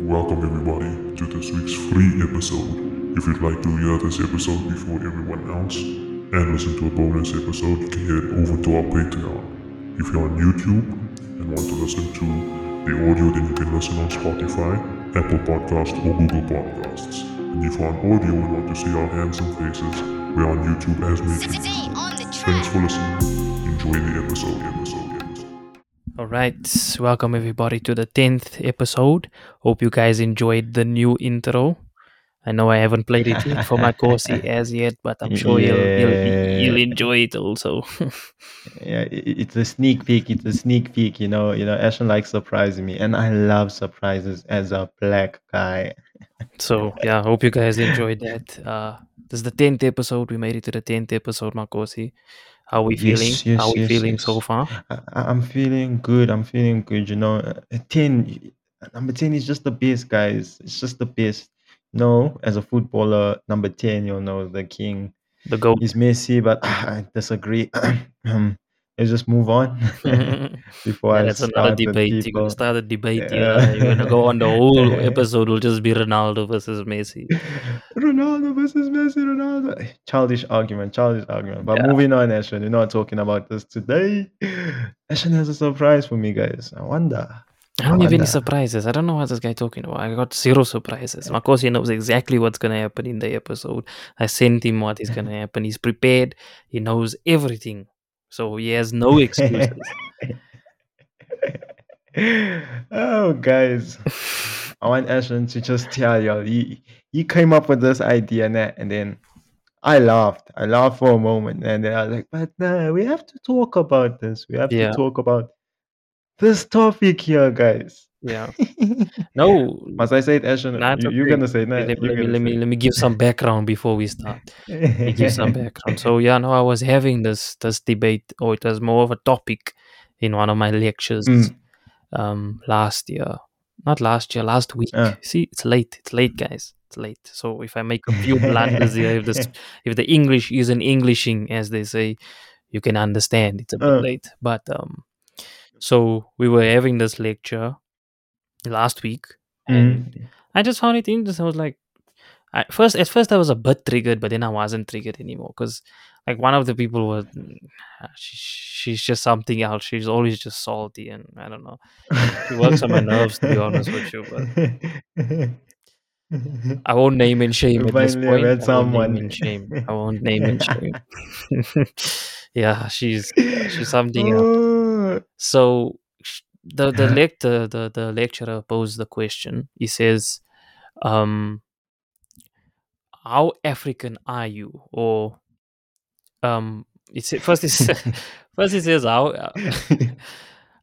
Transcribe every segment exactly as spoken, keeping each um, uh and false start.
Welcome everybody to this week's free episode. If you'd like to hear this episode before everyone else and listen to a bonus episode, you can head over to our Patreon. If you're on YouTube and want to listen to the audio, then you can listen on Spotify, Apple Podcasts or Google Podcasts. And if you're on audio and want to see our handsome faces, we're on YouTube as mentioned. Thanks for listening. Enjoy the episode. episode. Alright, welcome everybody to the tenth episode. Hope you guys enjoyed the new intro. I know I haven't played it yet for Makosi as yet, but I'm sure you'll yeah. you'll enjoy it also. yeah, it's a sneak peek, it's a sneak peek, you know. You know, Ashwin likes surprising me, and I love surprises as a black guy. So yeah, hope you guys enjoyed that. Uh, this is the tenth episode. We made it to the tenth episode, Makosi. How are we feeling? Yes, yes, How are we yes, feeling yes. so far? I, I'm feeling good. I'm feeling good. You know, ten, number ten is just the best, guys. It's just the best. You know, as a footballer, number ten, you know, the king, the goal is Messi, but ah, I disagree. Let's just move on before yeah, I that's start another debate. You're gonna start a debate. Yeah. Yeah. You're gonna go on the whole yeah. episode. Will just be Ronaldo versus Messi. Ronaldo versus Messi. Ronaldo. Childish argument. Childish argument. But yeah. moving on, Ashwin. We're not talking about this today. Ashwin has a surprise for me, guys. I wonder. I don't I have any surprises. I don't know what this guy talking about. I got zero surprises. Makosi knows exactly what's going to happen in the episode. I sent him what is going to happen. He's prepared. He knows everything. So he has no excuses. Oh, guys. I want Ashwin to just tell y'all. He, he came up with this idea and, that, and then I laughed. I laughed for a moment. And then I was like, but no, we have to talk about this. We have yeah. to talk about this topic here, guys. Yeah. No. Must I say it, Ashwin? You, you're going to say that. Let, let, let, me, let me give some background before we start. Let me give some background. So, yeah, no, I was having this this debate, or it was more of a topic in one of my lectures mm. um, last year. Not last year, last week. Uh. See, it's late. It's late, guys. It's late. So if I make a few blunders here, if, this, if the English isn't Englishing, as they say, you can understand. It's a bit uh. late. But um, so we were having this lecture last week, and mm. I just found it interesting. I was like, I, first at first I was a bit triggered, but then I wasn't triggered anymore because, like, one of the people was, she, she's just something else. She's always just salty, and I don't know. She works on my nerves, to be honest with you. But I won't name and shame at this point. I someone. won't name and shame. I won't name and shame. Yeah, she's she's something else. So. The the, lect- the the the lecturer posed the question. He says, um, "How African are you?" Or, um, it's first is first he says, "How uh,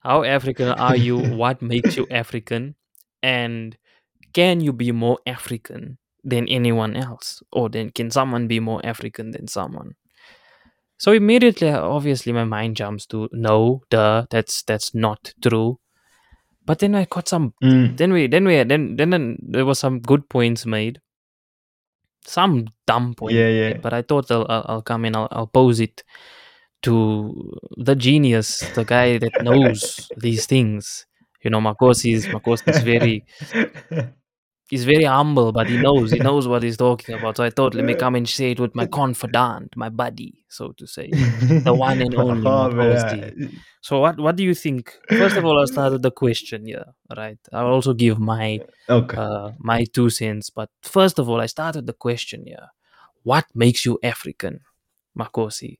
how African are you? What makes you African? And can you be more African than anyone else? Or then can someone be more African than someone?" So immediately, obviously, my mind jumps to no, duh, that's that's not true. But then I got some. Mm. Then we, then we, then then there was some good points made. Some dumb points. Yeah, yeah. Made, but I thought I'll I'll come in. I'll, I'll pose it to the genius, the guy that knows these things. You know, Makosi is Makosi is very. He's very humble, but he knows. He knows what he's talking about. So I thought, let me come and say it with my confidant, my buddy, so to say. The one and only. Oh, so what, what do you think? First of all, I started the question here, right? I'll also give my okay. uh, my two cents. But first of all, I started the question here. What makes you African, Makosi?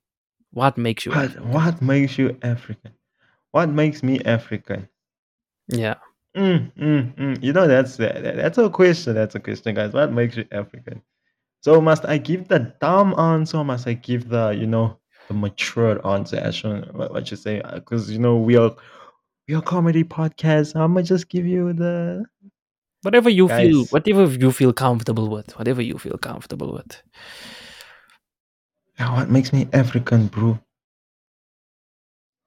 What makes you African? What, what makes you African? What makes me African? Yeah. Mm, mm, mm. You know, that's that, that's a question. That's a question, guys. What makes you African? So must I give the dumb answer? Or must I give the, you know, the mature answer? Ashwin, what, what you say? Because, you know, we are we are comedy podcasts. So I'm gonna just give you the whatever you guys. feel, whatever you feel comfortable with, whatever you feel comfortable with. Now, what makes me African, bro?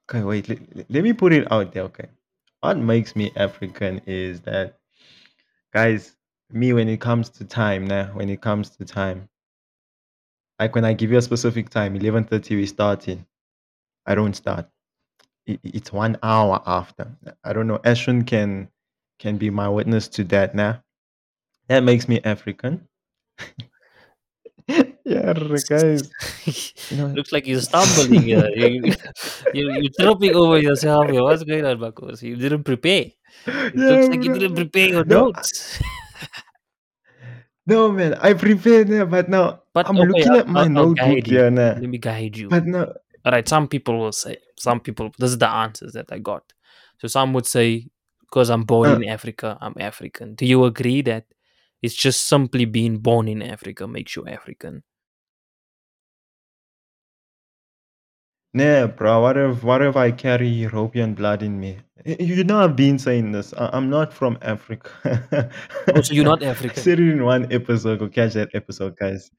Okay, wait. Let, let me put it out there. Okay. What makes me African is that, guys, me when it comes to time, nah, when it comes to time, like when I give you a specific time, eleven thirty we starting, I don't start. It, it's one hour after. I don't know. Ashwin can can be my witness to that now. That makes me African. Yeah, guys. You know, looks like you're stumbling. Yeah. you, you, you're tripping over yourself. Yeah. What's going on, Makosi? You didn't prepare. It yeah, looks like man. You didn't prepare your no, notes. No, man. I prepared, yeah, but now but, I'm okay, looking I'll, at my I'll, notebook here. Nah. Let me guide you. But no. All right, some people will say, some people, this is the answers that I got. So some would say, because I'm born uh, in Africa, I'm African. Do you agree that it's just simply being born in Africa makes you African? Nah, bro. What if, what if I carry European blood in me? You know, I've been saying this. I- I'm not from Africa. Oh, so you're not African? Said it in one episode. Go catch that episode, guys.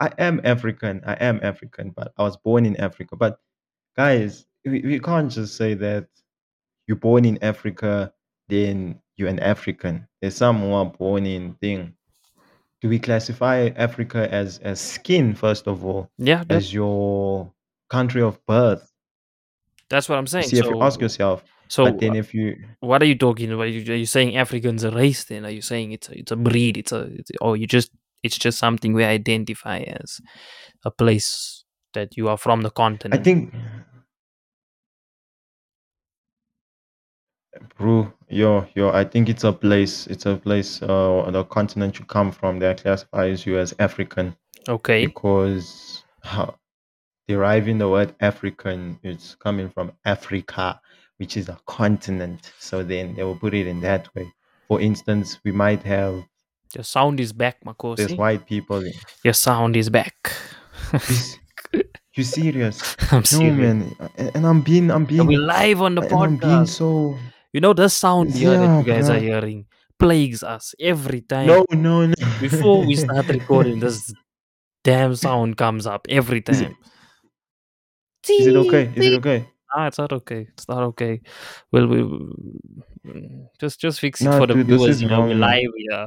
I am African. I am African, but I was born in Africa. But guys, we, we can't just say that you're born in Africa, then you're an African. There's some who are born in thing. Do we classify Africa as, as skin, first of all? Yeah. As your country of birth? That's what I'm saying. See, so, if you ask yourself, so but then if you... What are you talking about? Are you, are you saying African's a race then? Are you saying it's a, it's a breed? It's a, it's a, or you just... It's just something we identify as a place that you are from the continent. I think, bro, yo, yo, I think it's a place. It's a place. Uh, the continent you come from that classifies you as African. Okay. Because uh, deriving the word African, it's coming from Africa, which is a continent. So then they will put it in that way. For instance, we might have. Your sound is back, Makosi. There's white people. Your sound is back. You serious? I'm no, serious, man. And I'm being, I'm being. And we're live on the podcast. I'm being so. You know the sound here yeah, that you guys yeah. are hearing plagues us every time. No, no, no. Before we start recording, this damn sound comes up every time. Is it, is it okay? Is it okay? Ah, it's not okay. It's not okay. Well, we just just fix it no, for the dude, viewers. You know, we're live here.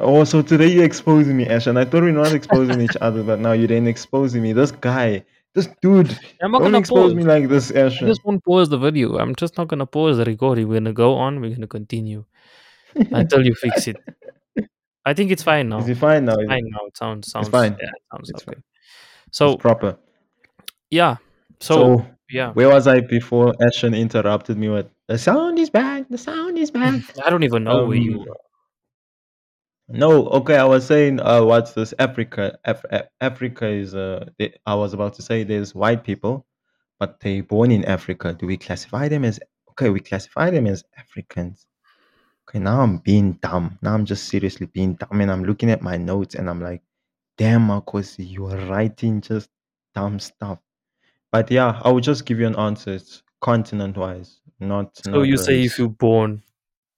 Oh, so today you're exposing me, Ash, and I thought we were not exposing each other, but now you didn't expose me. This guy, this dude, I'm not don't gonna expose pause. me like this, Ash. I just won't pause the video. I'm just not going to pause the recording. We're going to go on. We're going to continue until you fix it. I think it's fine now. Is it fine now? It's fine it? now. It sounds, sounds, it's fine. Yeah, it sounds it's okay. Fine. So, it's proper. Yeah. So, so, yeah. Where was I before Ashwin interrupted me with, the sound is back, the sound is back. I don't even know um, where you were. No, okay, I was saying, uh, what's this? Africa. Af- Af- Africa is, uh, they, I was about to say there's white people, but they're born in Africa. Do we classify them as, okay, we classify them as Africans. Okay, now I'm being dumb. Now I'm just seriously being dumb. And I'm looking at my notes and I'm like, damn, Makosi, you are writing just dumb stuff. But yeah, I will just give you an answer. It's continent-wise, not. So not you race. Say if you're born,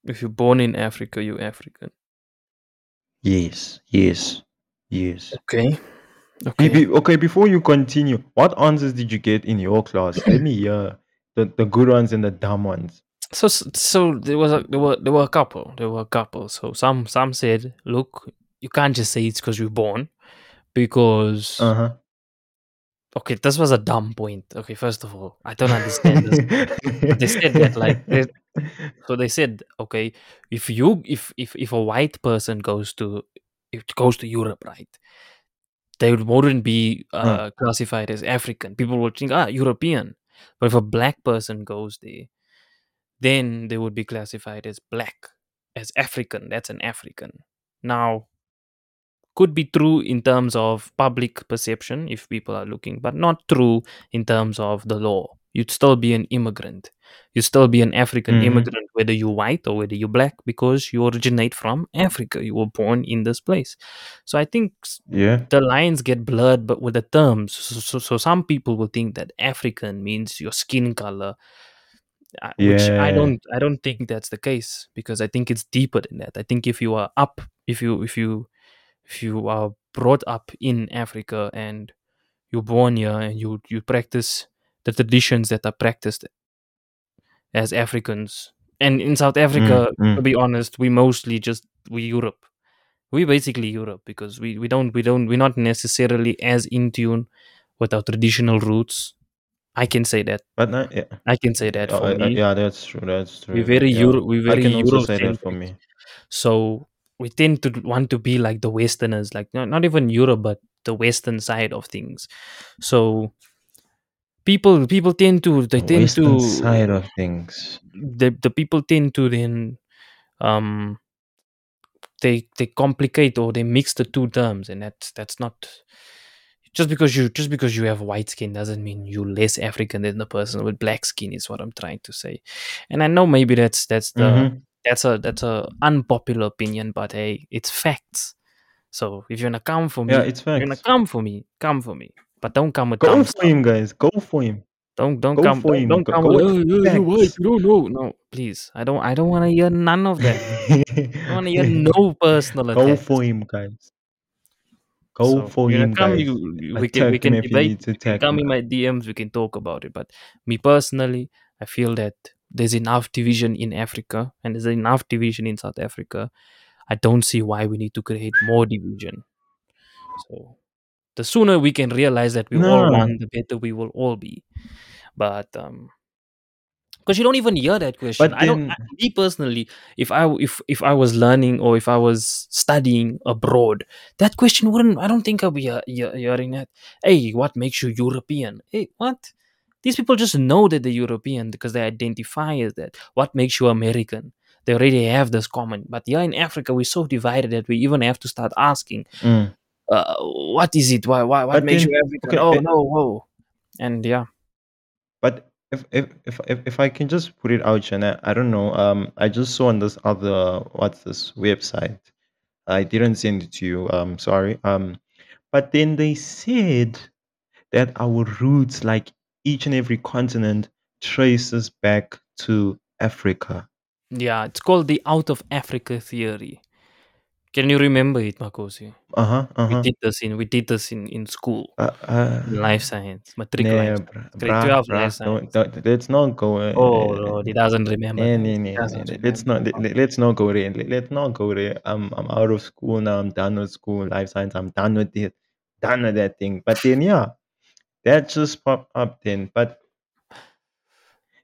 if you're born in Africa, you're African. Yes, yes, yes. Okay, okay. Be, be, okay. Before you continue, what answers did you get in your class? Let me hear the, the good ones and the dumb ones. So so there was a, there were there were a couple. There were a couple. So some some said, look, you can't just say it's because you're born, because. Uh huh. Okay, this was a dumb point. Okay, first of all, I don't understand this. But they said that like, they, so they said, okay, if you, if if if a white person goes to, if it goes to Europe, right? They wouldn't be uh, hmm. classified as African. People would think, ah, European. But if a black person goes there, then they would be classified as black, as African. That's an African. Now. Could be true in terms of public perception if people are looking, but not true in terms of the law. You'd still be an immigrant. You'd still be an African mm-hmm. immigrant, whether you're white or whether you're black, because you originate from Africa. You were born in this place. So I think yeah. the lines get blurred, but with the terms. So, so, so some people will think that African means your skin color, yeah. which I don't. I don't think that's the case, because I think it's deeper than that. I think if you are up, if you if you If you are brought up in Africa and you're born here and you, you practice the traditions that are practiced as Africans. And in South Africa, mm, mm. to be honest, we mostly just, we Europe. We basically Europe because we, we don't, we don't, we're not necessarily as in tune with our traditional roots I can say that. But no, yeah. I can say that oh, for I, me. Yeah, that's true. That's true. We very yeah. Euro. We very I can also Eurocentric. Say that for me. So we tend to want to be like the Westerners, like not, not even Europe, but the Western side of things. So people, people tend to they tend Western to side of things. The the people tend to then, um, they they complicate or they mix the two terms, and that's that's not. Just because you just because you have white skin doesn't mean you're less African than the person with black skin is what I'm trying to say. And I know maybe that's that's the mm-hmm. that's a that's a unpopular opinion, but hey, it's facts. So if you're gonna come for me, yeah, it's facts. You're gonna come for me, come for me. But don't come with Go for stuff. him, guys. Go for him. Don't don't Go come for don't, him. Don't come Go with you white. No, no, no, please. I don't I don't wanna hear none of that. I don't wanna hear no personal attacks. Go for him, guys. Go so for him, come, guys. You, you, we can, we can debate. You can come in my D Ms. We can talk about it. But me personally, I feel that there's enough division in Africa and there's enough division in South Africa. I don't see why we need to create more division. So the sooner we can realize that we no. all want, the better we will all be. But um, because you don't even hear that question. But then, I don't. I, me personally, if I if if I was learning or if I was studying abroad, that question wouldn't. I don't think I'll be uh, hearing that. Hey, what makes you European? Hey, what? These people just know that they're European because they identify as that. What makes you American? They already have this common. But here in Africa, we're so divided that we even have to start asking, mm. uh, what is it? Why? Why? What but makes then, you African? Okay, oh it, no! Whoa! And yeah, but. If, if if if if I can just put it out, Shana, I don't know. Um, I just saw on this other what's this website. I didn't send it to you. Um, sorry. Um, but then they said that our roots, like each and every continent, traces back to Africa. Yeah, it's called the out of Africa theory. Can you remember it, Makosi? Uh huh. Uh-huh. We did this in we did this in in school, uh, uh, in life science, matric nah, life, science. Bra, bra, life science. No, no, let's not go. Uh, oh Lord, he doesn't remember. Nah, nah, nah, doesn't nah, remember. Let's not let, let's not go there. Let, let's not go there. I'm I'm out of school now. I'm done with school, life science. I'm done with it, done with that thing. But then yeah, that just popped up then. But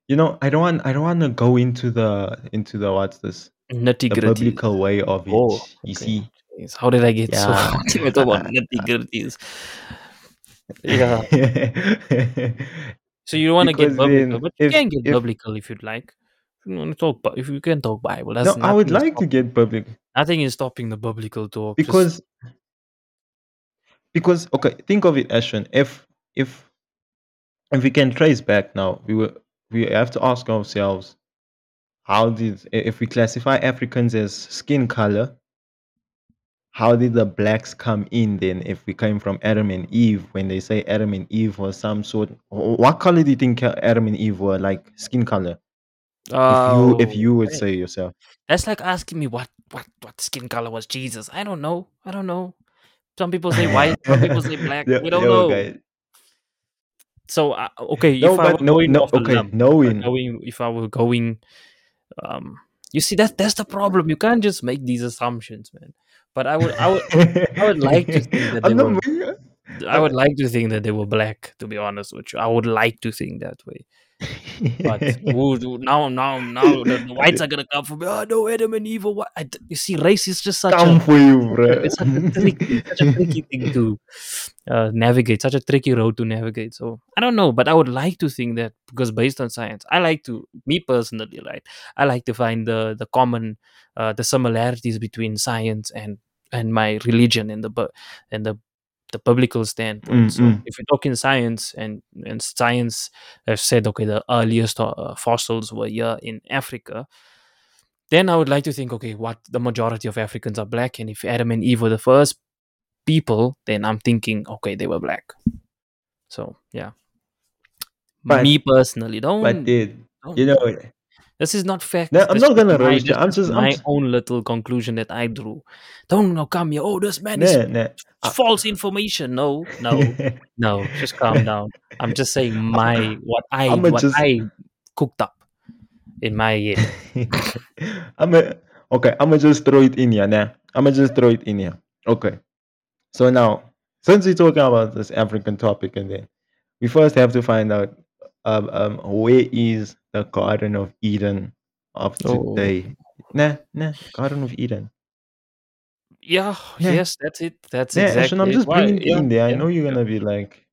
you know, I don't want I don't want to go into the into the what's this. Nutty gritty. The biblical way of it. Oh, you okay. see. How did I get yeah. so passionate about nutty gritties? Yeah. So you don't want to get biblical, but if, you can get if, biblical if you'd like. If you want to talk, if you can talk Bible. No, I would like stopping, to get biblical. Nothing is stopping the biblical talk. Because, just... because okay, think of it, Ashwin. If if if we can trace back now, we will we have to ask ourselves. How did, if we classify Africans as skin color, how did the blacks come in then? If we came from Adam and Eve, when they say Adam and Eve was some sort, what color do you think Adam and Eve were? Like skin color? Oh, if you, if you would say yourself, that's like asking me what, what, what skin color was Jesus? I don't know. I don't know. Some people say white, some people say black. We don't know. Guys. So uh, okay, no, if I were knowing, no, okay, lump, knowing, knowing, if I were going. Um, you see, that's that's the problem. You can't just make these assumptions, man. But I would, I would, I would like to think that they were. I would like to think that they were black. To be honest with you, I would like to think that way. But ooh, now, now, now, the, the whites are gonna come for me. Oh no, Adam and Eve. What? I, you see, race is just such come a, for you, bro. It's such a, tricky, such a tricky thing to uh, navigate. Such a tricky road to navigate. So I don't know, but I would like to think that because based on science, I like to, me personally, right? I like to find the the common, uh, the similarities between science and and my religion and the and the. the biblical standpoint. Mm-hmm. So if you talk in science and, and science have said, okay, the earliest uh, fossils were here in Africa, then I would like to think, okay, what the majority of Africans are black. And if Adam and Eve were the first people, then I'm thinking, okay, they were black. So, yeah. But, me personally, don't... But dude, don't, you know... This is not fact. No, I'm not going to roast you. I'm just my I'm just, own little conclusion that I drew. Don't no, come here. Oh, this man nah, is nah. false information. No, no, no. Just calm down. I'm just saying my what I I'm what just, I cooked up in my head. I'm a, okay. I'm gonna just throw it in here now. Nah. I'm gonna just throw it in here. Okay. So now, since we're talking about this African topic, and then we first have to find out um, um, where is the Garden of Eden of today? Oh. Nah, nah, Garden of Eden. Yeah, yeah, yes, that's it. That's yeah, exactly. I'm just bringing it in there. Yeah. I know you're gonna be like,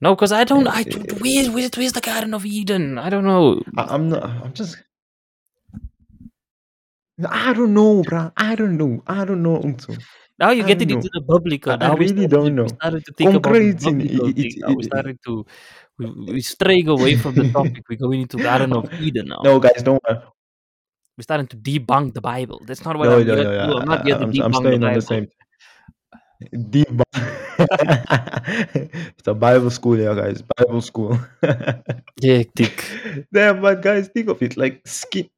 no, because I don't. I don't, where, where, where's the Garden of Eden? I don't know. I, I'm not. I'm just. I don't know, bro. I don't know. I don't know. Now you're I getting into the public. I, I really started, don't know. We started to think Concrete about it, it, it, it, We started to. We, we straying away from the topic. We're going into Garden of Eden now. No, guys, don't. Uh, We're starting to debunk the Bible. That's not what no, I'm no, here no, to do. I'm not here to debunk I'm staying the Bible. On the same. Debunk. It's a Bible school here, guys. Bible school. Yeah, tick. Yeah, but guys, think of it. Like, skin.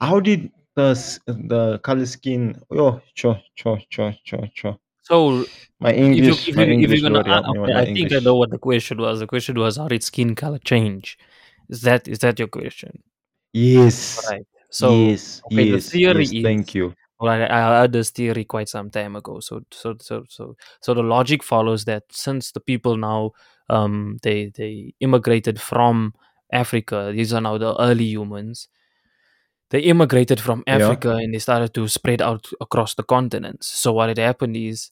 How did the the color skin... Oh, cho, cho, cho, cho, cho. So, my English... If, you, if, you, English if you're going to... Okay, I think English. I know what the question was. The question was, how did skin color change? Is that is that your question? Yes. Right. So yes, okay, yes, the theory yes, is, thank you. Well, I, I heard this theory quite some time ago. So, so, so, so, so the logic follows that since the people now um, they they immigrated from Africa, these are now the early humans. They immigrated from Africa yeah. and they started to spread out across the continents. So what had happened is,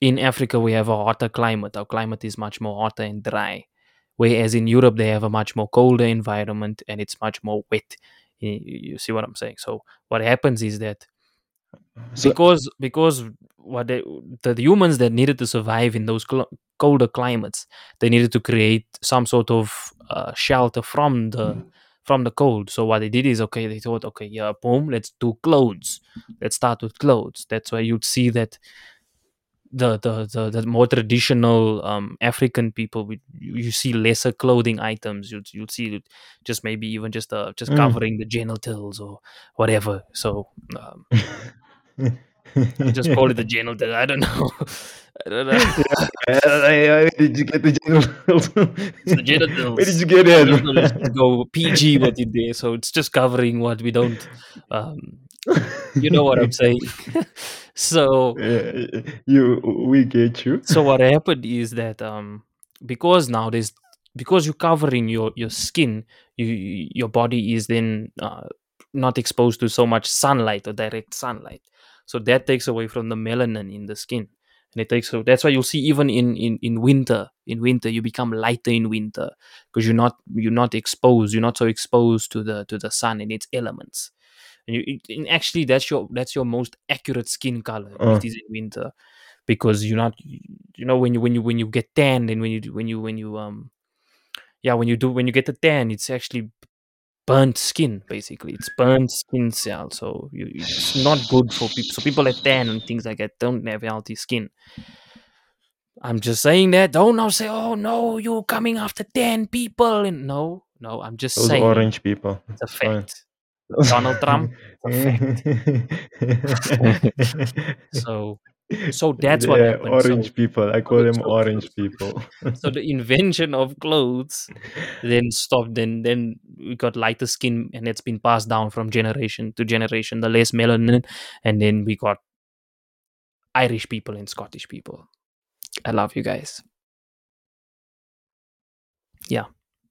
in Africa we have a hotter climate. Our climate is much more hotter and dry, whereas in Europe they have a much more colder environment and it's much more wet. You see what I'm saying? So what happens is that so, because because what they, the humans that needed to survive in those cl- colder climates, they needed to create some sort of uh, shelter from the mm-hmm. from the cold. So what they did is, okay, they thought, okay, yeah, boom, let's do clothes. Let's start with clothes. That's why you'd see that the the the, the more traditional um, African people, we, you see lesser clothing items. You'd you'd see just maybe even just uh, just covering mm. the genitals or whatever. So um, just call it the genitals. I don't know. I don't know. Where did you get the genitals? It's the genitals. Where did you get it? Go P G with it there. So it's just covering what we don't. Um, you know what I'm saying. So uh, you we get you. So what happened is that um because now there's because you're covering your your skin, you your body is then uh, not exposed to so much sunlight or direct sunlight. So that takes away from the melanin in the skin. And it takes so that's why you'll see even in, in, in winter, in winter you become lighter in winter because you're not you're not exposed, you're not so exposed to the to the sun and its elements. And, you, and actually, that's your that's your most accurate skin color. Uh. It is in winter, because you're not, you know, when you when you when you get tanned and when you when you when you um, yeah, when you do when you get the tan, it's actually burnt skin. Basically, it's burnt skin cell. So you, it's not good for people. So people that tan and things like that don't have healthy skin. I'm just saying that. Don't now say, oh no, you're coming after tan people. And no, no, I'm just Those saying orange people. It's a fact. Oh. Donald Trump. so, so that's what yeah, happened. Orange so, people. I call so, them orange people. So the invention of clothes then stopped. Then, then we got lighter skin, and it's been passed down from generation to generation. The less melanin, and then we got Irish people and Scottish people. I love you guys. Yeah,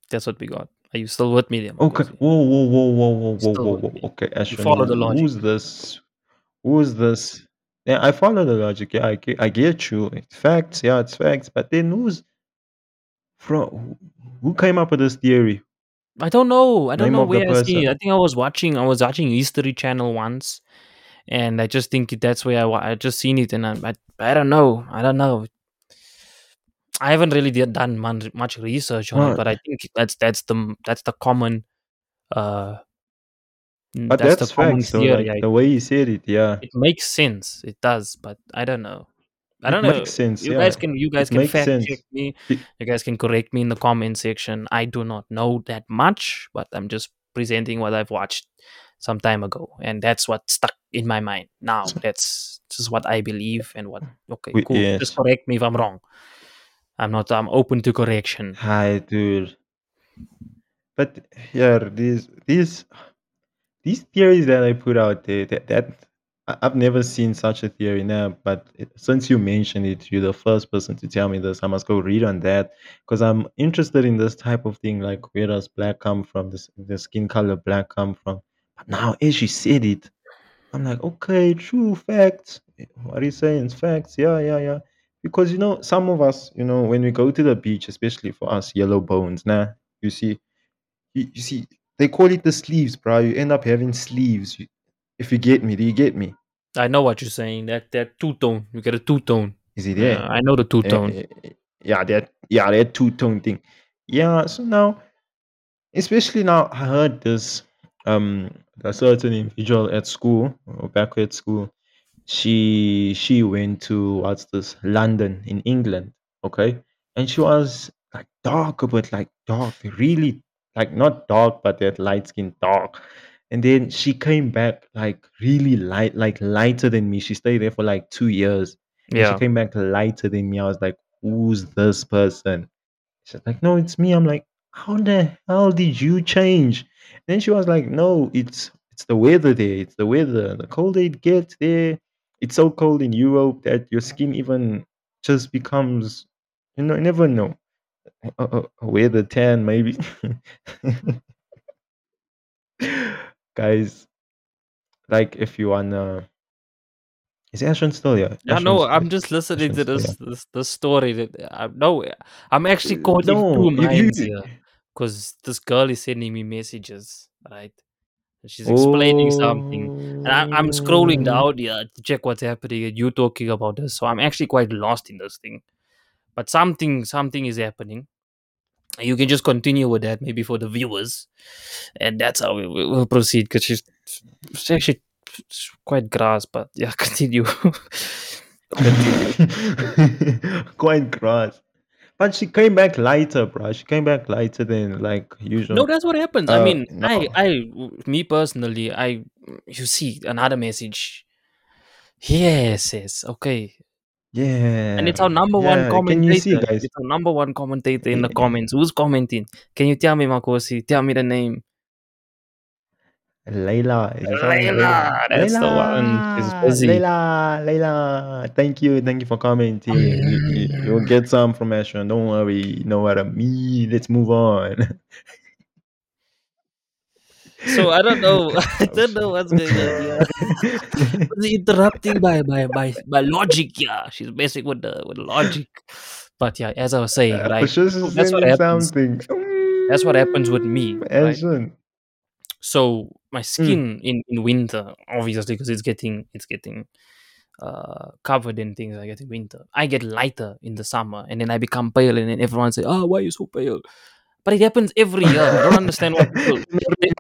that's what we got. Are you still with me there? Okay. Whoa, whoa, whoa, whoa, whoa, whoa, whoa, whoa. Okay, Ashwin. You follow the logic. Who's this? Who's this? Yeah, I follow the logic. Yeah, I, I get you. It's facts. Yeah, it's facts. But then who's from? Who came up with this theory? I don't know. I don't Name know where I see. I think I was watching. I was watching History Channel once, and I just think that's where I I just seen it, and I I, I don't know. I don't know. I haven't really done much research on no. it, but I think that's that's the that's the common. Uh, but that's, that's the common fact, theory. So like, the way you said it, yeah, it makes sense. It does, but I don't know. I don't it know. Makes sense, you yeah. guys can you guys it can fact sense. check me. It, you guys can correct me in the comment section. I do not know that much, but I'm just presenting what I've watched some time ago, and that's what stuck in my mind. Now that's just what I believe, and what okay, we, cool. Yes. Just correct me if I'm wrong. I'm not. I'm open to correction. Hi, dude. But yeah, these these these theories that I put out there, that, that I- I've never seen such a theory now, but it, since you mentioned it, you're the first person to tell me this. I must go read on that because I'm interested in this type of thing. Like, where does black come from? This the skin color black come from? But now, as you said it, I'm like, okay, true facts. What are you saying? It's facts. Yeah, yeah, yeah. Because, you know, some of us, you know, when we go to the beach, especially for us, yellow bones, nah, you see, you, you see, they call it the sleeves, bro. You end up having sleeves. You, if you get me, do you get me? I know what you're saying. That that two tone, you get a two tone. Is it there? Uh, I know the two tone. Yeah, yeah, that yeah, that two tone thing. Yeah. So now, especially now, I heard this. Um, a certain individual at school, or back at school, she she went to what's this London in England, okay, and she was like dark, but like dark, really like not dark, but that light skin dark. And then she came back like really light, like lighter than me. She stayed there for like two years. And Yeah. she came back lighter than me. I was like, who's this person? She's like, no, it's me. I'm like, how the hell did you change? Then she was like, no, it's it's the weather there. It's the weather. The colder it gets there, it's so cold in Europe that your skin even just becomes, you know, you never know. A, a, a weather tan, maybe. Guys, like if you wanna, is Ashwin still here? I know. Ashwin's, I'm just listening Ashwin's to still this here. this, this story. That I know I'm actually Uh, caught in two No, you, you minds here because this girl is sending me messages, right? And she's explaining something, and I, I'm scrolling Oh, down here to check what's happening, and you talking about this. So I'm actually quite lost in this thing. But something something is happening. You can just continue with that, maybe for the viewers, and that's how we, we- we'll proceed. Because she's, she's actually quite grass, but yeah, continue. continue. quite gross. But she came back lighter, bro. She came back lighter than like No, usual. that's what happens. I Uh, mean, no. I, I, me personally, I, you see another message. Yes, yes, okay. And it's Yeah, our number one yeah. Can you see, commentator. guys? It's our number one commentator in the comments. Who's commenting? Can you tell me, Makosi? Tell me the name. Layla, is it something Layla? Layla, that's the one. She's Layla, busy. Layla, Layla. Thank you, thank you for commenting. You, you, you'll get some from Ashwin. Don't worry. You know what I mean. Let's move on. So I don't know. I Oh don't know shit. what's going on here. She's interrupting by by by by logic. Yeah, she's messing with the with logic. But yeah, as I was saying, I right. was So just that's what sending happens. something. That's what happens with me, Mm, right? Ashwin. So my Mm. skin in in winter, obviously, because it's getting it's getting uh covered in things. I get in winter. I get lighter in the summer, and then I become pale, and then everyone say, "Oh, why are you so pale?" But it happens every year. I don't understand what people. They,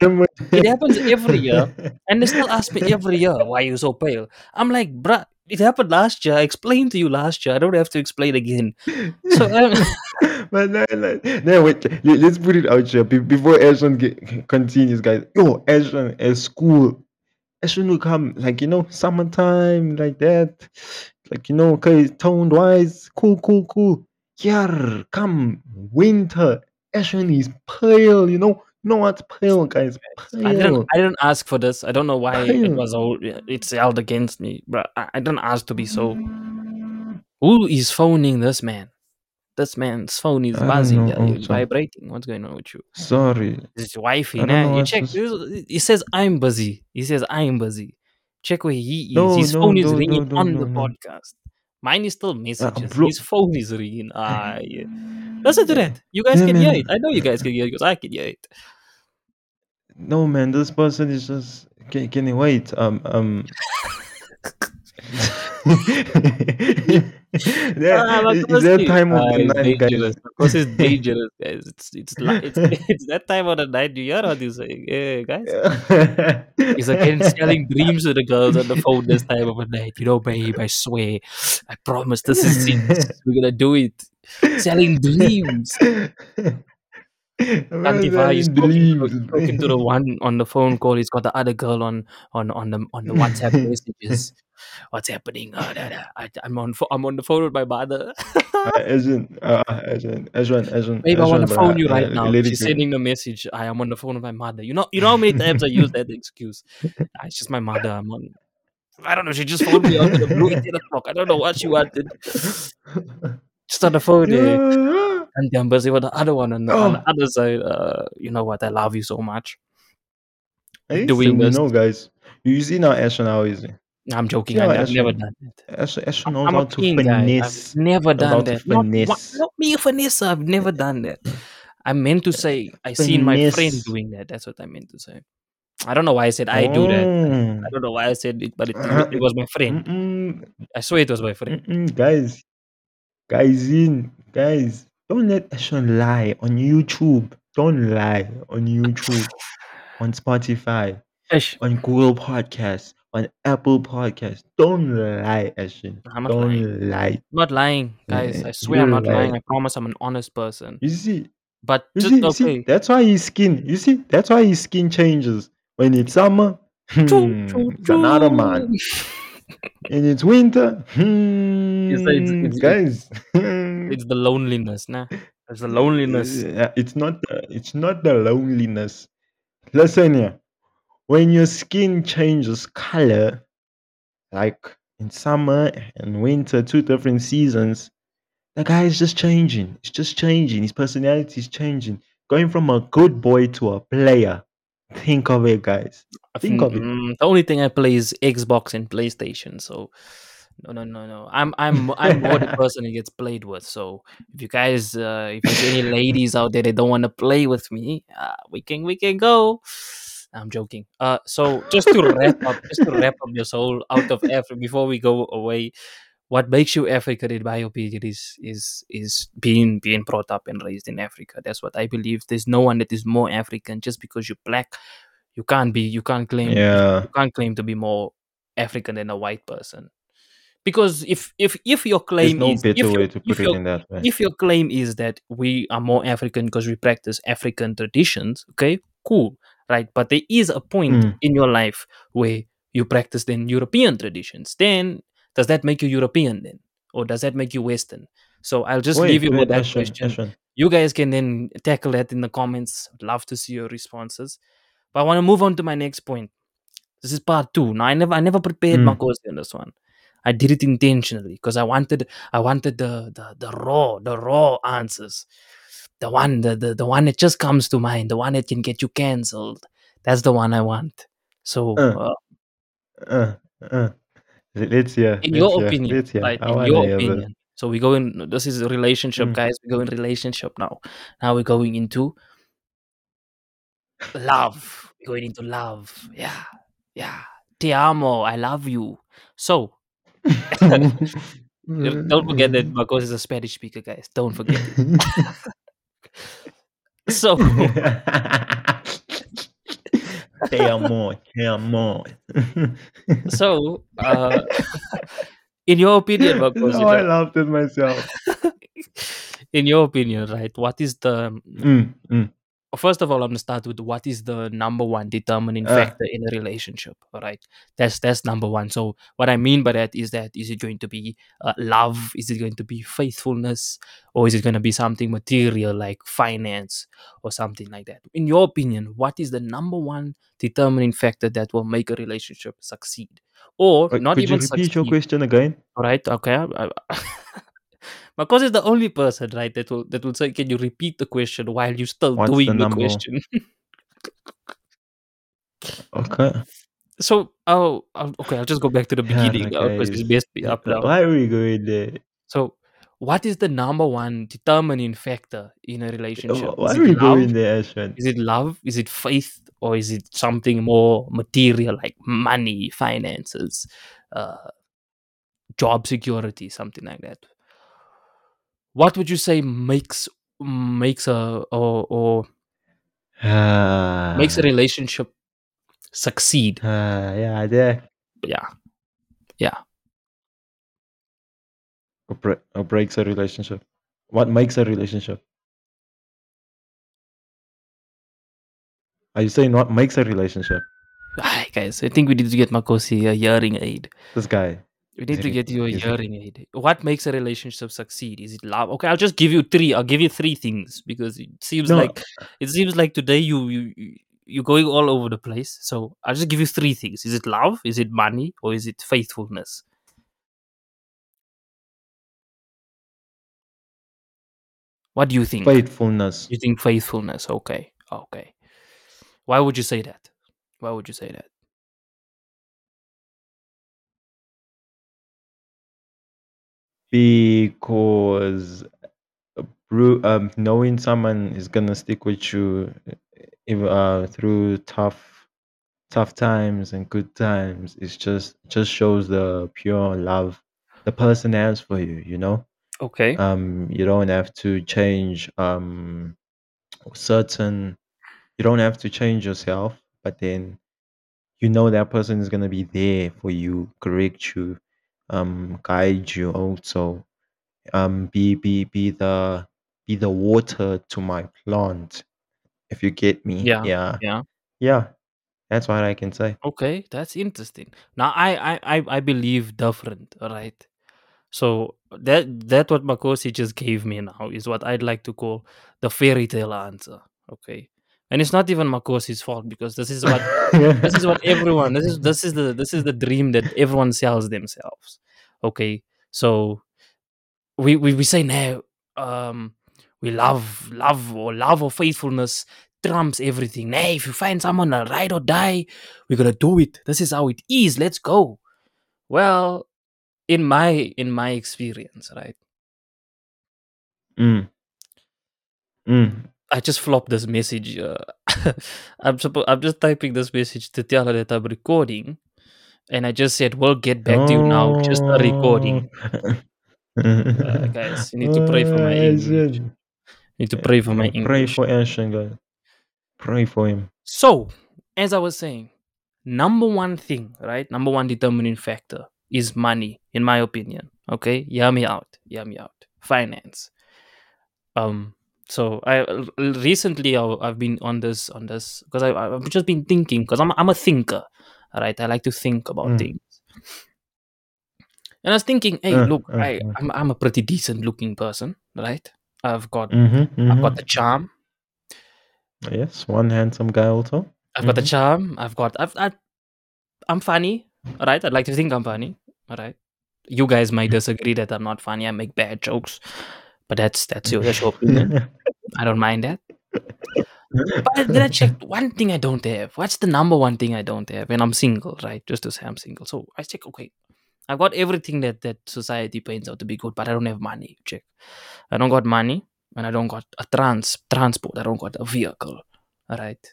Remember- it happens every year, and they still ask me every year, "Why you so pale?" I'm like, "Bruh, it happened last year. I explained to you last year. I don't have to explain again." So um, But no, no, no, wait, le- let's put it out here be- before Ashwin ge- continues, guys. Yo, Ashwin at school, Ashwin will come like you know summertime like that, like you know, okay, toned wise, cool, cool, cool. Here come winter. Ashwin is pale, you know. You know what's pale, guys? I didn't. Pale, I didn't ask for this. I don't know why it pale. was all. It's held against me, bruh. I, I didn't ask to be so. Who is phoning this man? This man's phone is I don't buzzing. know. Yeah, it's Also, vibrating. What's going on with you? sorry, It's wifey, I don't nah. know You what's check. this. this- He says I'm busy. He says I'm busy. Check where he is. No, His no, phone is no, ringing no, no, on no, the no. podcast. Mine is still Uh, messages. His bro, phone is ringing. Ah, yeah. Listen to that. You guys yeah, can hear it. man. I know you guys can hear it because I can hear it. No, man, this person is just. Can, can you wait? Um, um. that, Ah, it's that Makosi. time of Ah, the it's night, guys. dangerous. Makosi is dangerous, guys. It's it's li- it's it's that time of the night. Do you hear what he's saying? Yeah, guys. He's again selling dreams to the girls on the phone this time of the night. You know, babe, I swear, I promise this is it. We're gonna do it. Selling dreams. Can't Cantiva, he's spoken to he's spoken to the one on the phone call. He's got the other girl on on on the on the WhatsApp messages. What's happening? Ah, da, da. I, I'm on pho- I'm on the phone with my mother. Ashwin, uh, Ashwin, Ashwin, Ashwin, Babe, I want Ashwin, to but phone you right uh, now. let it She's go. sending the message. I am on the phone with my mother. You know, you know how many times I use that excuse. Ah, it's just my mother. I'm on. I don't know. She just phoned me after the blue eighteen o'clock. I don't know what she wanted. Just on the phone, yeah. And then busy with the other one on the, oh. on the other side. Uh, you know what? I love you so much. I do we know, guys? You see now, Ashwin, how is it? I'm joking. You know, I've Ashwin, never done that. Ashwin, Ashwin knows how to finesse. I've never done that. Not, not, not me, a finesse. I've never done that. I meant to say, I finesse. Seen my friend doing that. That's what I meant to say. I don't know why I said I oh. do that. I don't know why I said it, but it, uh-huh. it was my friend. Mm-mm. I swear it was my friend. Mm-mm. Guys, guys, in guys, don't let Ashwin lie on YouTube. Don't lie on YouTube, on Spotify, Ash. On Google Podcasts, on Apple Podcasts. Don't lie, Ashwin. I'm not don't lying. Lie. I'm not lying, guys. I swear don't I'm not lying. lying. I promise I'm an honest person. You see, but you just, see, okay. see, that's why his skin. You see, that's why his skin changes. When it's summer, hmm, choo, choo, it's choo. Another man. And it's winter, hmm, it's, it's, it's, guys. It's the loneliness, nah. It's the loneliness. It's not. The, it's not the loneliness. Listen here. When your skin changes color, like in summer and winter, two different seasons, the guy is just changing. It's just changing. His personality is changing, going from a good boy to a player. Think of it, guys. Think of it. The only thing I play is Xbox and PlayStation. So, no, no, no, no. I'm, I'm, I'm more the person who gets played with. So, if you guys, uh, if there's any ladies out there that don't want to play with me, uh, we can, we can go. I'm joking. Uh, so just to wrap up, just to wrap up this whole out of Africa before we go away. What makes you African, in my opinion, is is is being being brought up and raised in Africa. That's what I believe. There's no one that is more African. Just because you're black, you can't be. You can't claim. Yeah. You can't claim to be more African than a white person. Because if if if your claim there's is no better way to put it in that way. If your claim is that we are more African because we practice African traditions, okay, cool, right? But there is a point mm. in your life where you practice then European traditions. Then. Does that make you European then? Or does that make you Western? So I'll just wait, leave you wait, with that Ashwin, question. Ashwin. You guys can then tackle that in the comments. I'd love to see your responses. But I want to move on to my next point. This is part two. Now I never I never prepared mm. Makosi on this one. I did it intentionally because I wanted I wanted the, the the raw, the raw answers. The one, the, the the one that just comes to mind, the one that can get you cancelled. That's the one I want. So uh, uh, uh, uh. Let's hear. In your year, opinion, right? In your opinion. That. So we go in. This is a relationship, mm. guys. We go in relationship now. Now we're going into love. We're going into love. Yeah, yeah. Te amo. I love you. So don't forget that Marcos is a Spanish speaker, guys. Don't forget. So. Te amo, te amo. So, uh, in your opinion, Makosi, oh, I laughed at myself. In your opinion, right? What is the mm, mm. first of all? I'm gonna start with what is the number one determining uh, factor in a relationship? All right, that's that's number one. So, what I mean by that is that is it going to be uh, love? Is it going to be faithfulness, or is it going to be something material like finance or something like that? In your opinion, what is the number one determining factor that will make a relationship succeed or uh, not could even you repeat succeed. Your question again? All right, okay. Makosi is the only person, right, that will that will say, can you repeat the question while you're still what's doing the, the question? Okay. So, oh, okay, I'll just go back to the beginning. Yeah, okay. It's best be up now. Why are we going there? So, what is the number one determining factor in a relationship? Why is are we love? Going there, Ashwin? Is it love? Is it faith? Or is it something more material like money, finances, uh, job security, something like that? What would you say makes makes a or, or uh, makes a relationship succeed? Uh, yeah, yeah, yeah, yeah. Or, bre- or breaks a relationship. What makes a relationship? Are you saying what makes a relationship? Hi guys, I think we need to get Makosi a hearing aid. This guy. We need to get you a hearing aid. What makes a relationship succeed? Is it love? Okay, I'll just give you three. I'll give you three things because it seems no. like it seems like today you, you you're going all over the place. So I'll just give you three things. Is it love? Is it money? Or is it faithfulness? What do you think? Faithfulness. You think faithfulness. Okay. Okay. Why would you say that? Why would you say that? Because um, knowing someone is going to stick with you uh, through tough tough times and good times, it's just just shows the pure love the person has for you, you know? Okay. Um, you don't have to change um, certain... You don't have to change yourself, but then you know that person is going to be there for you, correct you, um, guide you also. Um, be be be the be the water to my plant, if you get me. Yeah, yeah, yeah. yeah. That's what I can say. Okay, that's interesting. Now I I, I, I believe different, right? So that that what Makosi just gave me now is what I'd like to call the fairy tale answer. Okay. And it's not even Makosi's fault, because this is what this is what everyone this is this is the this is the dream that everyone sells themselves. Okay, so we we, we say no, um, we love love or love or faithfulness trumps everything. Nay, if you find someone to ride or die, we're gonna do it. This is how it is. Let's go. Well, in my in my experience, right? Mm. Mm. I just flopped this message. Uh, I'm suppo- I'm just typing this message to tell her that I'm recording, and I just said, "We'll get back oh. to you now." Just a recording, uh, guys. You need to pray for my English. You need to pray for my English. Pray for Ashwin, guys. Pray for him. So, as I was saying, number one thing, right? Number one determining factor is money, in my opinion. Okay, hear me out. Hear me out. Finance. Um. So I recently I've been on this on this because I I've just been thinking, because I'm I'm a thinker, right? I like to think about mm. things, and I was thinking, hey, uh, look, uh, I I'm, I'm a pretty decent looking person, right? I've got mm-hmm, mm-hmm. I've got the charm. Yes, one handsome guy also. I've mm-hmm. got the charm. I've got I've I, I'm funny, right? I'd like to think I'm funny, right? You guys might disagree that I'm not funny. I make bad jokes. But that's that's your, that's your opinion. I don't mind that. But then I checked one thing I don't have. What's the number one thing I don't have? And I'm single, right? Just to say I'm single. So I check, okay, I've got everything that, that society paints out to be good, but I don't have money. Check. I don't got money, and I don't got a trans transport. I don't got a vehicle. All right.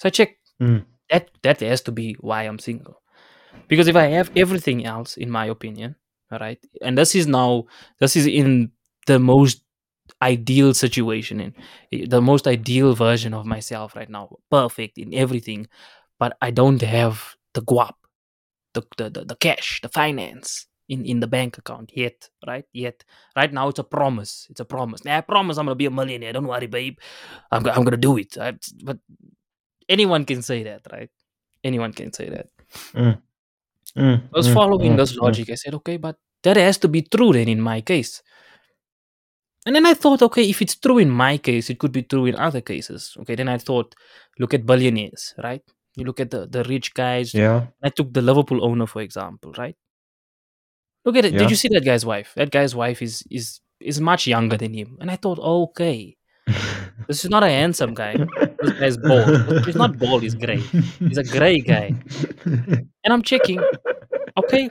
So I check. Mm. That, that has to be why I'm single. Because if I have everything else, in my opinion, all right, and this is now, this is in... the most ideal situation, in the most ideal version of myself right now, perfect in everything, but I don't have the guap, the the, the, the cash, the finance in, in the bank account yet, right? Yet, right now it's a promise. It's a promise. Now, I promise I'm gonna be a millionaire. Don't worry, babe. I'm I'm gonna do it. I, but anyone can say that, right? Anyone can say that. Mm. Mm. I was mm. following mm. this logic. Mm. I said, okay, but that has to be true then in my case. And then I thought, okay, if it's true in my case, it could be true in other cases. Okay, then I thought, look at billionaires, right? You look at the, the rich guys. Yeah. I took the Liverpool owner, for example, right? Look at it. Yeah. Did you see that guy's wife? That guy's wife is is is much younger than him. And I thought, okay, this is not a handsome guy. This guy's bald. He's not bald, he's grey. He's a grey guy. And I'm checking, okay.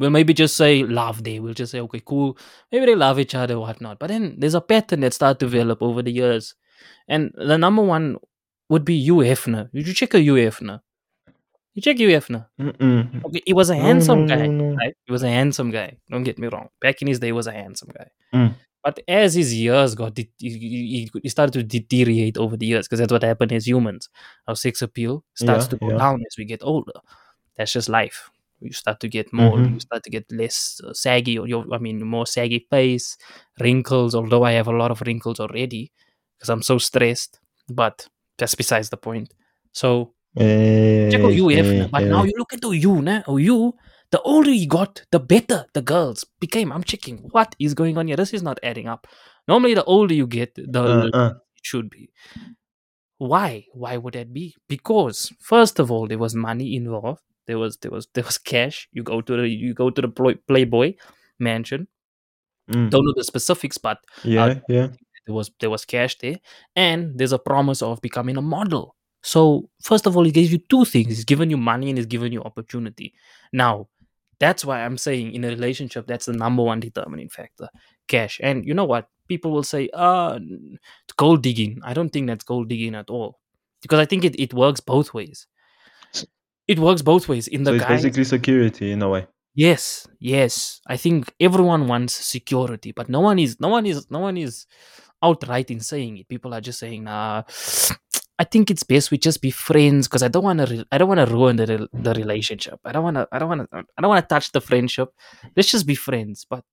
We'll maybe just say love day. We'll just say, okay, cool. Maybe they love each other or whatnot. But then there's a pattern that starts to develop over the years. And the number one would be Hugh Hefner. Did you check a Hugh Hefner? You check Hugh Hefner. Mm-mm. Okay, he was a handsome no, no, guy. No, no. Right? He was a handsome guy. Don't get me wrong. Back in his day, he was a handsome guy. Mm. But as his years got, de- he, he started to deteriorate over the years, because that's what happened as humans. Our sex appeal starts yeah, to go yeah. down as we get older. That's just life. You start to get more, mm-hmm. you start to get less uh, saggy, or your, I mean, more saggy face, wrinkles, although I have a lot of wrinkles already because I'm so stressed, but that's besides the point. So, hey, check out you, hey, but hey. Now you look at the you, nah? Oh, you, the older you got, the better the girls became. I'm checking, what is going on here? This is not adding up. Normally, the older you get, the uh, older uh. it should be. Why? Why would it be? Because first of all, there was money involved. There was there was there was cash. You go to the you go to the ploy, Playboy Mansion. Mm. Don't know the specifics, but yeah, uh, yeah, there was there was cash there, and there's a promise of becoming a model. So first of all, it gives you two things: it's given you money and it's given you opportunity. Now, that's why I'm saying in a relationship, that's the number one determining factor: cash. And you know what? People will say, "Uh, gold digging." I don't think that's gold digging at all, because I think it, it works both ways. It works both ways in the. So it's guys, basically security in a way. Yes, yes. I think everyone wants security, but no one is, no one is, no one is outright in saying it. People are just saying, "Nah." I think it's best we just be friends, because I don't want to. Re- I don't want to ruin the, the relationship. I don't want to. I don't want to. I don't want to touch the friendship. Let's just be friends. But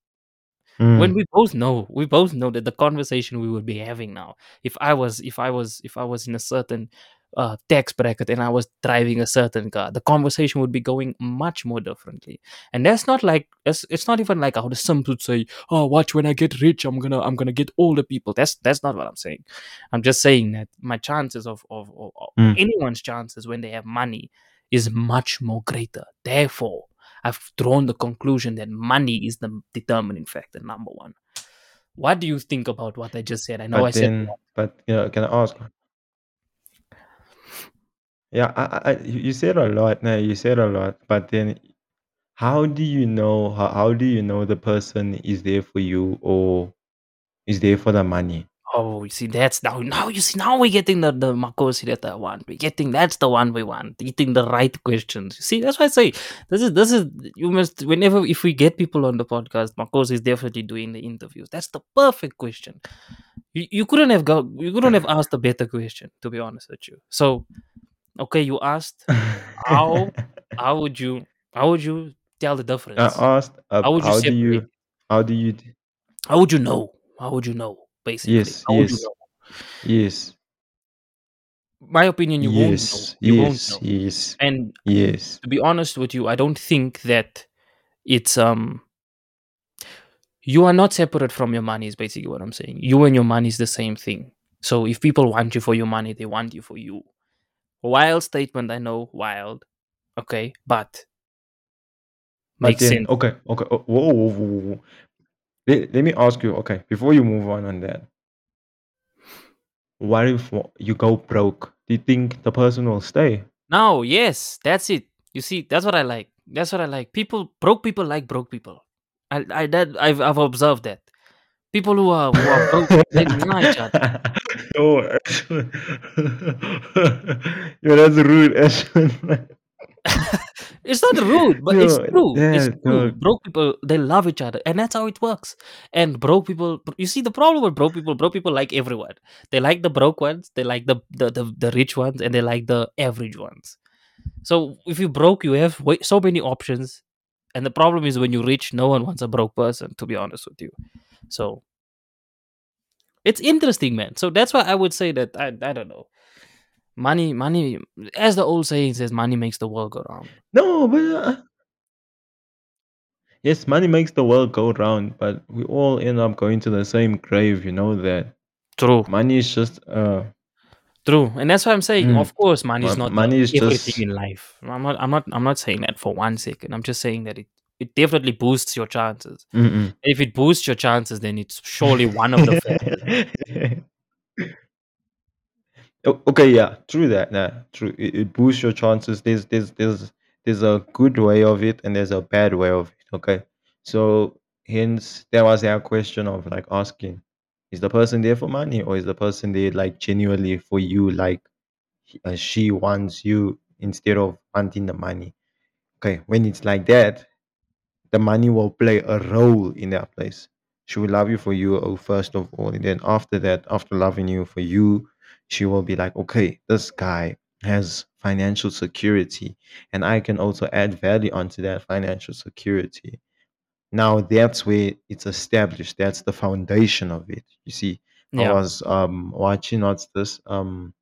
mm. when we both know, we both know that the conversation we would be having now, if I was, if I was, if I was in a certain uh, tax bracket and I was driving a certain car, the conversation would be going much more differently. And that's not like it's, it's not even like how the Sims would say, "Oh, watch when I get rich, I'm gonna, I'm gonna get all the people." That's that's not what I'm saying. I'm just saying that my chances of of, of, of mm. anyone's chances when they have money is much more greater. Therefore, I've drawn the conclusion that money is the determining factor number one. What do you think about what I just said? I know but I then, said, but you know, can I ask? Yeah, I, I, you said a lot. No, you said a lot. But then, how do you know? How, how do you know the person is there for you or is there for the money? Oh, you see, that's now. Now you see, now we're getting the the Makosi that I want. We're getting that's the one we want. Getting the right questions. You see, that's why I say this is this is you must whenever if we get people on the podcast, Makosi is definitely doing the interviews. That's the perfect question. You you couldn't have got you couldn't have asked a better question, to be honest with you. So. Okay, you asked how how would you how would you tell the difference? I asked uh, how would you how do you how do you how would you know? How would you know? Basically, yes, how yes, would you know? Yes. My opinion, you yes, won't know. You yes, won't know. Yes, and yes. To be honest with you, I don't think that it's um. You are not separate from your money. Is basically what I'm saying. You and your money is the same thing. So if people want you for your money, they want you for you. Wild statement, I know, wild. Okay, but, but makes then, sense. Okay, okay. Oh, whoa, whoa, whoa, whoa. Let, let me ask you. Okay, before you move on on that, what if you go broke? Do you think the person will stay? No. Yes, that's it. You see, that's what I like. That's what I like. People broke people like broke people. I, I that I've I've observed that. People who are, who are broke, they deny each other. Oh, Ashwin. Yo, that's rude, Ashwin. It's not rude, but yo, it's true. Yeah, it's true. Dog. Broke people, they love each other. And that's how it works. And broke people, you see, the problem with broke people, broke people like everyone. They like the broke ones, they like the, the, the, the rich ones, and they like the average ones. So if you broke, you have so many options. And the problem is when you're rich, no one wants a broke person, to be honest with you. So... it's interesting, man. So that's why I would say that, I I don't know. Money, money, as the old saying says, money makes the world go round. No, but... Uh, yes, money makes the world go round, but we all end up going to the same grave, you know that. True. Money is just... Uh, True. And that's why I'm saying, mm, of course, money is not money is everything just... in life. I'm not, I'm, not, I'm not saying that for one second. I'm just saying that it... It definitely boosts your chances. Mm-mm. If it boosts your chances, then it's surely one of the factors. Okay, yeah, true that. Nah, true. It, it boosts your chances. There's, there's, there's, there's a good way of it, and there's a bad way of it. Okay, so hence there was our question of like asking, is the person there for money, or is the person there like genuinely for you, like uh, she wants you instead of wanting the money? Okay, when it's like that. The money will play a role in that place. She will love you for you, oh, first of all. And then after that, after loving you for you, she will be like, okay, this guy has financial security. And I can also add value onto that financial security. Now that's where it's established. That's the foundation of it. You see, yeah. I was um, watching what's this? Um,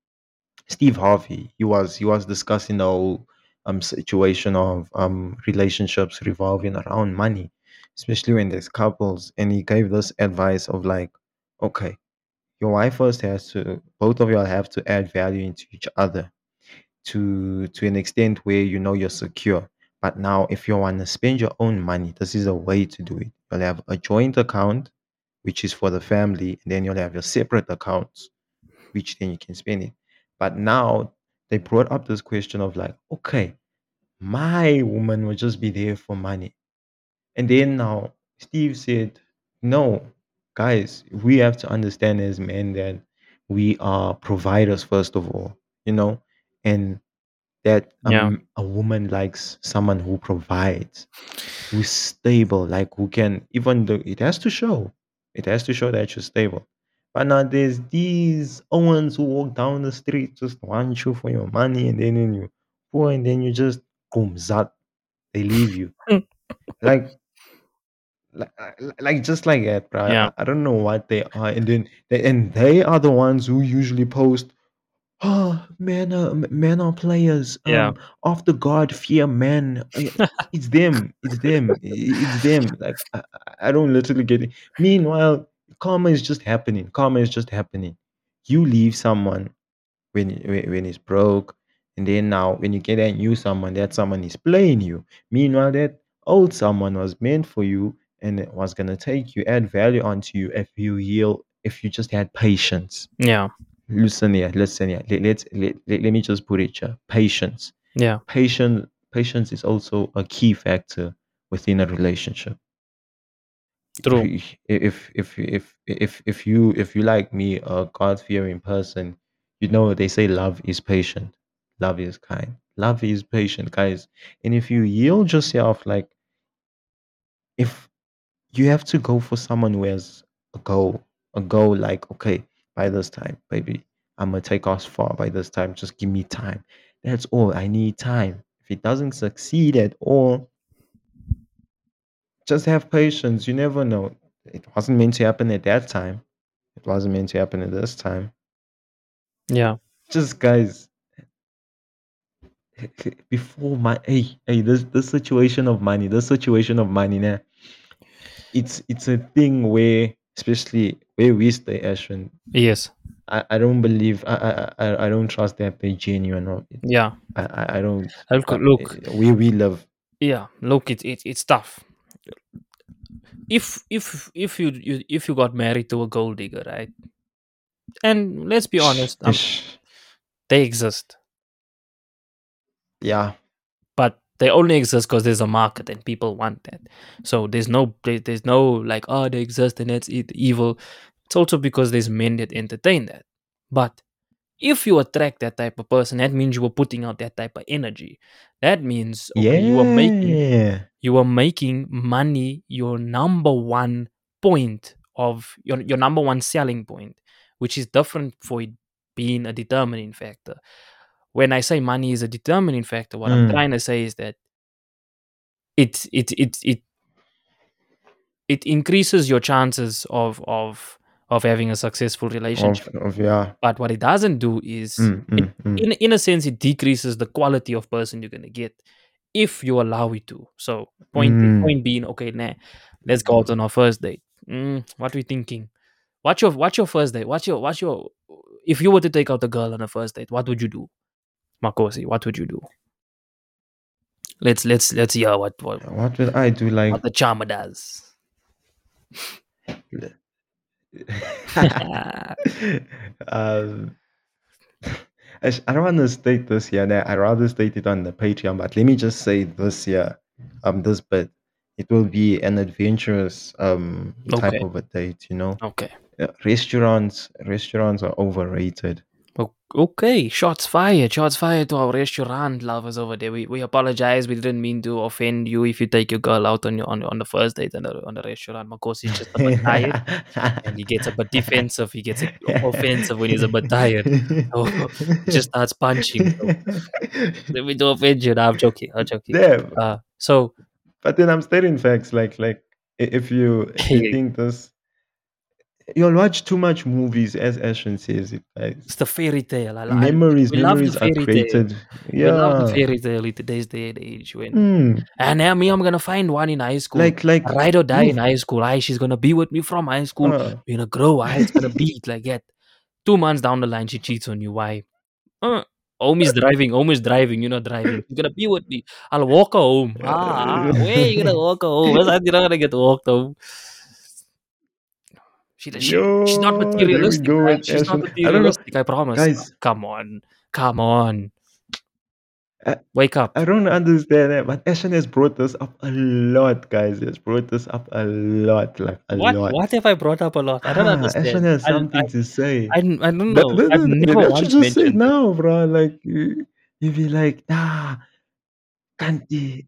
Steve Harvey. He was he was discussing the whole Um, situation of um relationships revolving around money, especially when there's couples, and he gave this advice of like, okay, your wife first has to, both of y'all have to add value into each other to to an extent where you know you're secure. But now if you want to spend your own money, this is a way to do it. You'll have a joint account, which is for the family, and then you'll have your separate accounts, which then you can spend it. But now they brought up this question of like, okay, my woman will just be there for money. And then now Steve said, no, guys, we have to understand as men that we are providers, first of all, you know, and that um, yeah. a woman likes someone who provides, who's stable, like who can, even though it has to show, it has to show that you're stable. But now there's these Owens who walk down the street, just want you for your money, and then you poor, and then you just, boom, zat, they leave you. like, like, like, just like that, bro. Yeah. I, I don't know what they are. And then they, and they are the ones who usually post, oh, men are, men are players. Um, yeah. After God, fear men. It's them. It's them. It's them. Like, I, I don't literally get it. Meanwhile, karma is just happening. Karma is just happening. You leave someone when when he's broke, and then now when you get that new someone, that someone is playing you. Meanwhile, that old someone was meant for you and was gonna take you, add value onto you if you yield, if you just had patience. Yeah. Listen here, listen here. Let let's, let let me just put it here. Patience. Yeah. Patience. Patience is also a key factor within a relationship. True. If if if if if you if you like me, a God-fearing person, you know they say love is patient, love is kind, love is patient, guys. And if you yield yourself, like if you have to go for someone who has a goal, a goal like okay, by this time, baby, I'm gonna take us far. By this time, just give me time. That's all I need. Time. If it doesn't succeed at all, just have patience. You never know. It wasn't meant to happen at that time. It wasn't meant to happen at this time. Yeah. Just guys, before my hey hey this this situation of money, this situation of money now. Nah, it's it's a thing where, especially where we stay, Ashwin. Yes. I, I don't believe I, I I don't trust that they're genuine or yeah. I I don't look, I, look where we live. Yeah, look, it, it it's tough. If if if you, you if you got married to a gold digger, right? And let's be honest, um, they exist. Yeah, but they only exist because there's a market and people want that. So there's no there's no like oh they exist and that's it, evil. It's also because there's men that entertain that. But if you attract that type of person, that means you were putting out that type of energy. That means okay, yeah. you are making you are making money your number one point of your your number one selling point, which is different for it being a determining factor. When I say money is a determining factor, what mm. I'm trying to say is that it it it it it increases your chances of of of having a successful relationship. Of, of, yeah. But what it doesn't do is, mm, mm, it, mm. In, in a sense, it decreases the quality of person you're going to get if you allow it to. So point, mm. point being, okay, nah, let's go out on our first date. Mm, what are we thinking? What's your, what's your first date? What's your, what's your, if you were to take out a girl on a first date, what would you do? Makosi, what would you do? Let's, let's, let's hear what, what, what would I do? Like what the charmer does. um, I don't want to state this here. Now, I'd rather state it on the Patreon, but let me just say this here, um, this bit. It will be an adventurous um okay. type of a date, you know. Okay. Uh, restaurants, restaurants are overrated. Okay, shots fired, shots fired to our restaurant lovers over there. We we apologize. We didn't mean to offend you if you take your girl out on your, on on the first date on the on the restaurant. Makosi is just a bit tired, and he gets a bit defensive. He gets offensive when he's a bit tired. So he just starts punching. Let me do offend you. No, I'm joking. I'm joking. Yeah. Uh, so, but then I'm stating facts. Like like if you, if you think this. you'll watch too much movies, as Ashwin says. It, like, it's the fairy tale. I, memories, I, memories are created. Tale. Yeah, we love the fairy tale in today's day and age. When mm. and uh, me, I'm gonna find one in high school. Like, like ride or die mm. in high school. I, she's gonna be with me from high school. Uh. We're gonna grow. I, it's gonna beat like that. Two months down the line, she cheats on you. Why? Uh, home is driving. Home is driving. You're not driving. You're gonna be with me. I'll walk home. Ah, where you gonna walk home? You're not gonna get walked home. She, she, Yo, she's not materialistic. Right? She's not materialistic, I, I promise. Guys, come on. Come on. I, Wake up. I don't understand that, but Ashwin has brought this up a lot, guys. He has brought this up a lot. Like, a what, lot. What have I brought up a lot? I don't ah, understand. Ashwin has something I, I, to say. I, I don't know. But, I've never once just mentioned say it now, bro. Like, you, you'd be like, ah, Kanti.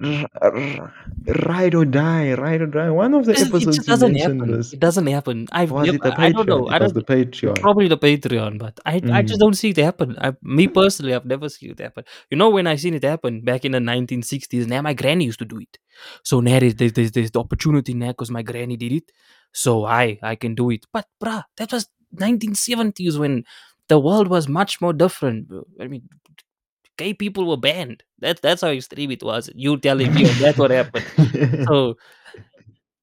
Ride or die, ride or die. One of the it episodes just doesn't mentioned happen. This. It doesn't happen. I've was never, it the Patreon? I don't know. It I don't, was the Patreon. Probably the Patreon, but I, mm. I just don't see it happen. I, me personally, I've never seen it happen. You know, when I seen it happen back in the nineteen sixties, now my granny used to do it. So now there's, there's, there's the opportunity now because my granny did it. So I, I can do it. But bruh, that was nineteen seventies when the world was much more different. I mean, gay people were banned. That, that's how extreme it was. You telling me that's what happened. So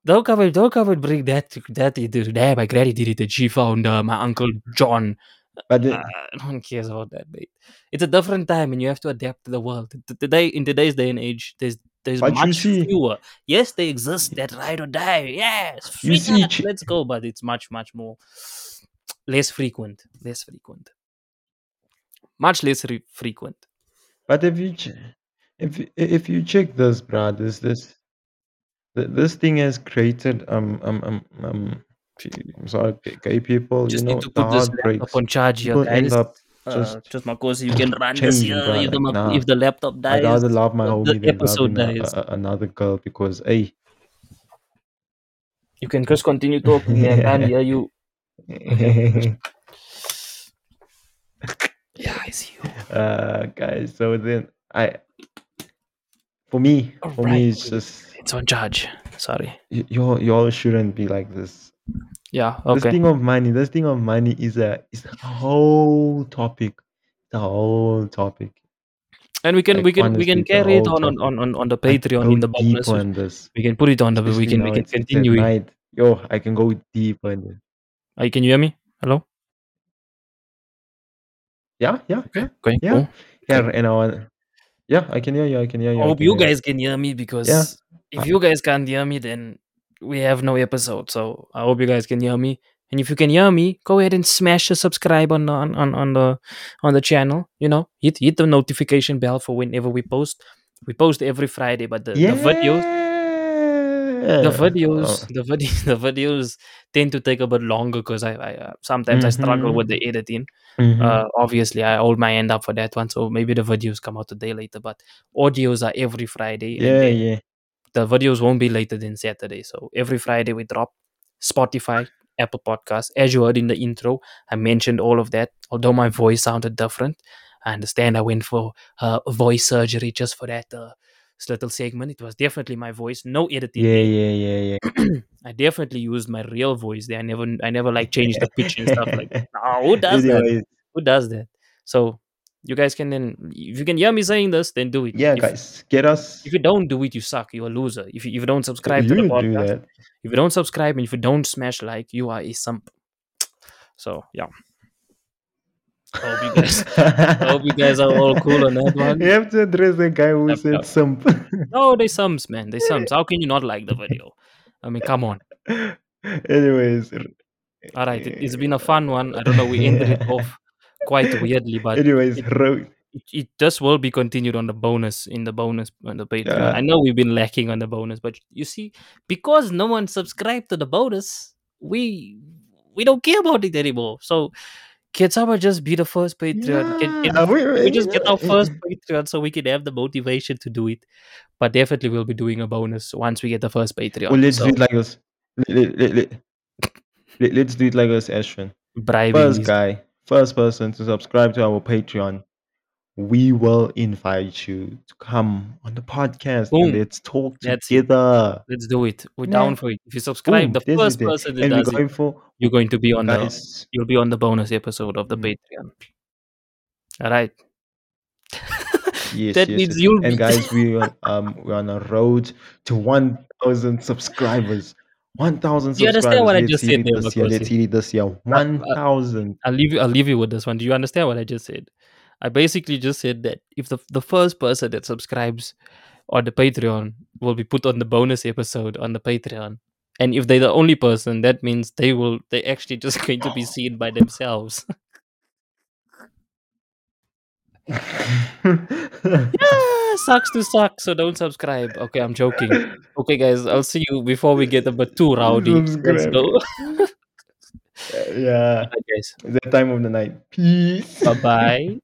don't come and, don't come and bring that. That nah, my granny did it and she found uh, my uncle John. But uh, no one cares about that, mate. It's a different time and you have to adapt to the world. Today, in today's day and age, there's there's much fewer. Yes, they exist. That ride or die. Yes. You see, let's go. But it's much, much more less frequent. Less frequent. Much less re- frequent. But if you if if you check this, bro, this this this thing has created um um um um. I'm sorry, gay people. Just you know, need to put this laptop on charge here, guys. Up just, uh, just Makosi, you can run this here. If the, nah, if the laptop dies, I'd rather love my homie than episode loving dies. A, a, another girl because hey, you can just continue talking. Yeah. I can't hear you. Okay. Yeah, I see you. Uh, guys, so then I, for me, all for right. me, it's just it's on charge. Sorry, y- y'all, y'all shouldn't be like this. Yeah, okay. This thing of money, this thing of money is a is a whole topic, the whole topic. And we can like, we can honestly, we can carry it on on, on on on the Patreon in the bonus. On this. We can put it on the Especially we can we can continue it. Yo, I can go deeper in this. Hey, can you hear me? Hello. Yeah, yeah, okay, okay. yeah, cool. yeah, and I want, yeah, I can hear you, I can hear you. I hope I you guys you. can hear me because yeah. if you guys can't hear me, then we have no episode. So I hope you guys can hear me. And if you can hear me, go ahead and smash the subscribe on the, on, on, on the on the channel. You know, hit hit the notification bell for whenever we post. We post every Friday, but the, yeah. the videos. The videos, oh. the videos, the videos tend to take a bit longer because I, I uh, sometimes mm-hmm. I struggle with the editing. Mm-hmm. Uh, obviously, I hold my hand up for that one, so maybe the videos come out a day later. But audios are every Friday. Yeah, and yeah. The videos won't be later than Saturday, so every Friday we drop. Spotify, Apple Podcasts. As you heard in the intro, I mentioned all of that. Although my voice sounded different, I understand I went for uh, voice surgery just for that. Uh, This little segment, it was definitely my voice, no editing. Yeah, yeah, yeah, yeah. I definitely used my real voice there. I never, I never like changed the pitch and stuff like that. No, who does that? Who does that? So you guys can then, if you can hear me saying this, then do it. Yeah, if, guys, get us. If you don't do it, you suck. You're a loser. If you, if you don't subscribe you to the podcast, do if you don't subscribe and if you don't smash like, you are a sump. So yeah. I hope, you guys, I hope you guys are all cool on that one. You have to address the guy who yep, said yep. sump. No, they sumps, man. They sumps. How can you not like the video? I mean, come on. Anyways. All right. It, it's been a fun one. I don't know. We ended it off quite weirdly, but anyways, it, it, it, it just will be continued on the bonus, in the bonus, on the Patreon. Yeah. I know we've been lacking on the bonus, but you see, because no one subscribed to the bonus, we we don't care about it anymore. So, can someone just be the first Patreon? Yeah. Can, can we, we just get our first Patreon so we can have the motivation to do it. But definitely we'll be doing a bonus once we get the first Patreon. Well, let's so. do it like us. Let, let, let, let, let's do it like us, Ashwin. Bribing first guy, first person to subscribe to our Patreon we will invite you to come on the podcast. Boom. And let's talk let's, together. Let's do it. We're yeah. down for it. If you subscribe, Boom. the first person that does it, for, you're going to be on guys. the you'll be on the bonus episode of the mm. Patreon. All right. Yes, that yes, means yes. you'll. And guys, we are, um we're on a road to one thousand subscribers. One thousand. You understand what I just said? There, this year, let's see this year. One thousand. I'll leave you. I'll leave you with this one. Do you understand what I just said? I basically just said that if the the first person that subscribes on the Patreon will be put on the bonus episode on the Patreon, and if they're the only person, that means they will. They actually just going to be seen by themselves. Yeah, sucks to suck, so don't subscribe. Okay, I'm joking. Okay, guys, I'll see you before we get a bit too rowdy. Let's go. Yeah. Right, guys. It's the time of the night. Peace. Bye bye.